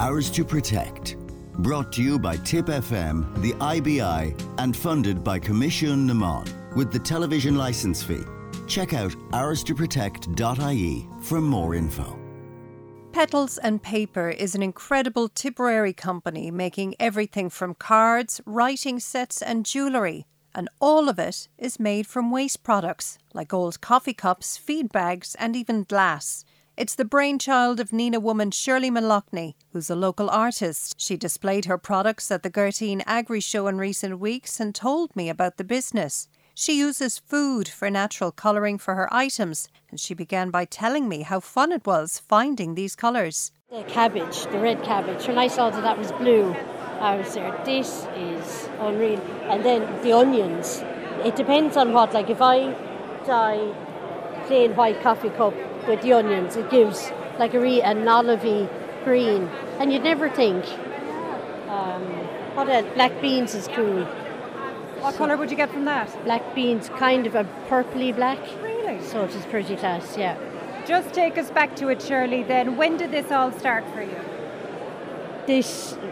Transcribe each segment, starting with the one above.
Ours to Protect. Brought to you by Tipp FM, the IBI, and funded by Coimisiún na Meán with the television licence fee. Check out ourstoprotect.ie for more info. Petals and Paper is an incredible Tipperary company making everything from cards, writing sets and jewellery. And all of it is made from waste products like old coffee cups, feed bags and even glass. It's the brainchild of Nenagh woman Shirley McLoughney, who's a local artist. She displayed her products at the Gortin Agri Show in recent weeks and told me about the business. She uses food for natural colouring for her items, and she began by telling me how fun it was finding these colours. The cabbage, the red cabbage, when I saw that was blue, I was there, this is unreal. And then the onions, it depends on what, like if I dye plain white coffee cup with the onions, it gives like an olivey green, and you'd never think. What else? Black beans is cool. What colour would you get from that? Black beans, kind of a purpley black. Really? So it is pretty class, yeah. Just take us back to it, Shirley, then. When did this all start for you?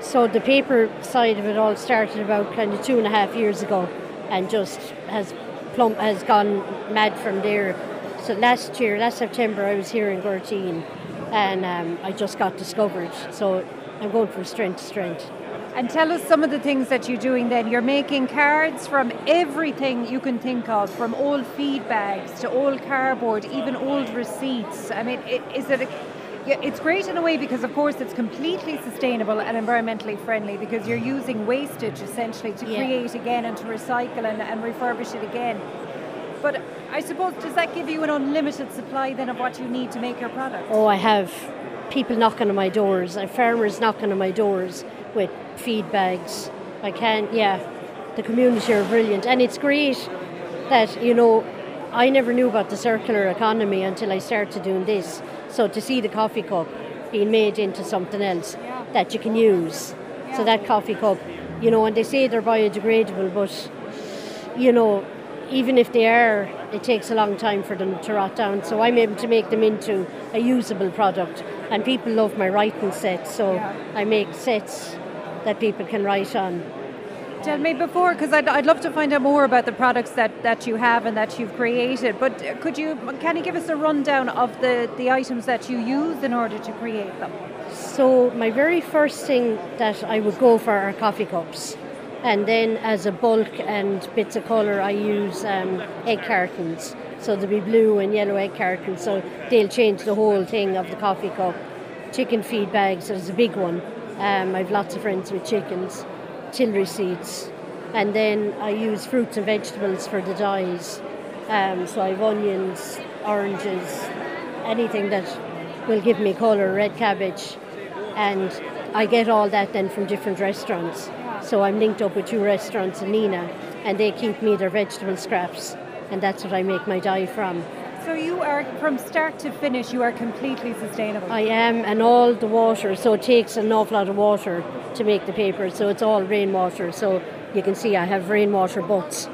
So the paper side of it all started about kind of 2.5 years ago and just has gone mad from there. So last September, I was here in Gortin and I just got discovered. So I'm going from strength to strength. And tell us some of the things that you're doing then. You're making cards from everything you can think of, from old feed bags to old cardboard, even old receipts. I mean, it's great in a way because, of course, it's completely sustainable and environmentally friendly because you're using wastage, essentially, to create again and to recycle and refurbish it again. But I suppose, does that give you an unlimited supply then of what you need to make your product? Oh, I have people knocking on my doors. I have farmers knocking on my doors with feed bags. The community are brilliant, and it's great that, you know, I never knew about the circular economy until I started doing this. So to see the coffee cup being made into something else that you can use, so that coffee cup, you know, and they say they're biodegradable, but you know, even if they are, it takes a long time for them to rot down, so I'm able to make them into a usable product, and people love my writing sets, so I make sets that people can write on. Tell me before, because I'd love to find out more about the products that you have and that you've created, but can you give us a rundown of the items that you use in order to create them? So my very first thing that I would go for are coffee cups, and then as a bulk and bits of colour I use egg cartons, so there'll be blue and yellow egg cartons, so they'll change the whole thing of the coffee cup. Chicken feed bags is a big one. I've lots of friends with chickens, tillery seeds, and then I use fruits and vegetables for the dyes. So I have onions, oranges, anything that will give me colour, red cabbage, and I get all that then from different restaurants. So I'm linked up with 2 restaurants in Nenagh, and they keep me their vegetable scraps, and that's what I make my dye from. So you are, from start to finish, you are completely sustainable? I am, and all the water, so it takes an awful lot of water to make the paper, so it's all rainwater. So you can see I have rainwater butts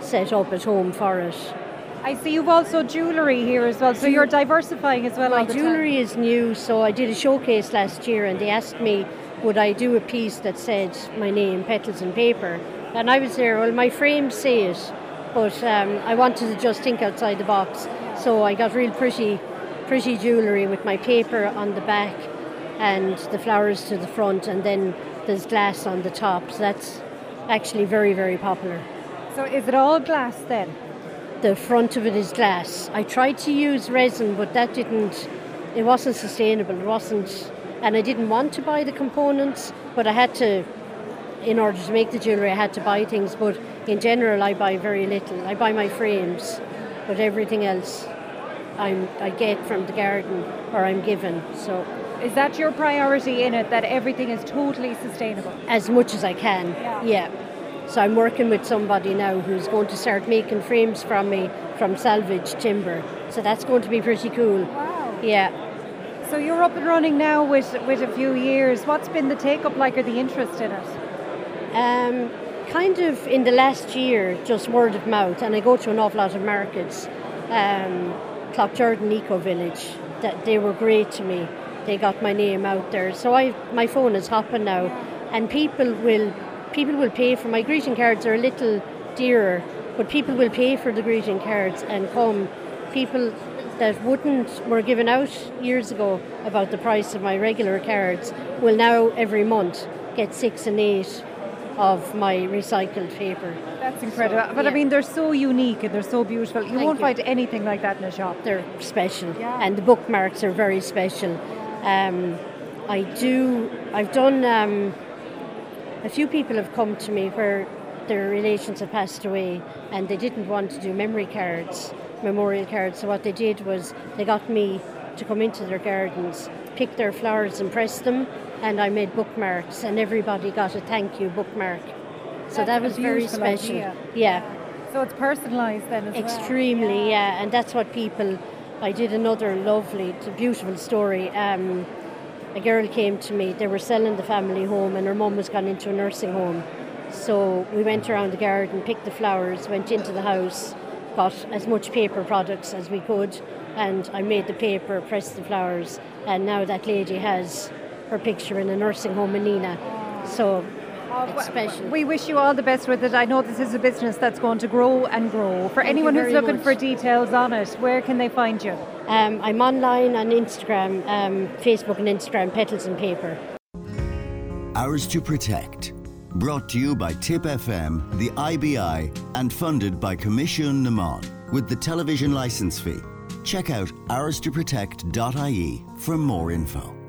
set up at home for it. I see you've also jewellery here as well, so you're diversifying as well. My jewellery is new, so I did a showcase last year, and they asked me, would I do a piece that said my name, Petals and Paper? And I was there, well, my frames say it, but I wanted to just think outside the box. So I got real pretty jewellery with my paper on the back and the flowers to the front, and then there's glass on the top. So that's actually very, very popular. So is it all glass then? The front of it is glass. I tried to use resin, but it wasn't sustainable. It wasn't, and I didn't want to buy the components, but I had to, in order to make the jewellery, I had to buy things. But in general, I buy very little. I buy my frames. But everything else I get from the garden or I'm given. So is that your priority in it, that everything is totally sustainable? As much as I can, yeah. So I'm working with somebody now who's going to start making frames from me from salvaged timber. So that's going to be pretty cool. Wow. Yeah. So you're up and running now with a few years. What's been the take-up like or the interest in it? Kind of in the last year, just word of mouth, and I go to an awful lot of markets. Clock Jordan Eco Village, that they were great to me, they got my name out there. So my phone is hopping now, and people will pay for my greeting cards. Are a little dearer, but people will pay for the greeting cards and come. People that wouldn't were given out years ago about the price of my regular cards will now every month get 6 and 8 of my recycled paper. That's incredible. So, but yeah. I mean, they're so unique and they're so beautiful. You won't find anything like that in a shop. They're special, yeah. And the bookmarks are very special. A few people have come to me where their relations have passed away and they didn't want to do memorial cards. So what they did was they got me to come into their gardens, pick their flowers and press them, and I made bookmarks, and everybody got a thank you bookmark. So that was very special. Yeah. So it's personalised then as well. Extremely, yeah. And that's what people... I did another lovely, beautiful story. A girl came to me. They were selling the family home and her mum was gone into a nursing home. So we went around the garden, picked the flowers, went into the house, got as much paper products as we could, and I made the paper, pressed the flowers, and now that lady has her picture in a nursing home in Nenagh. So it's special. We wish you all the best with it. I know this is a business that's going to grow and grow. For anyone who's looking for details on it, where can they find you? I'm online on Instagram, Facebook and Instagram, Petals and Paper. Ours to Protect. Brought to you by Tipp FM, the IBI, and funded by Coimisiún na Meán with the television licence fee. Check out ourstoprotect.ie for more info.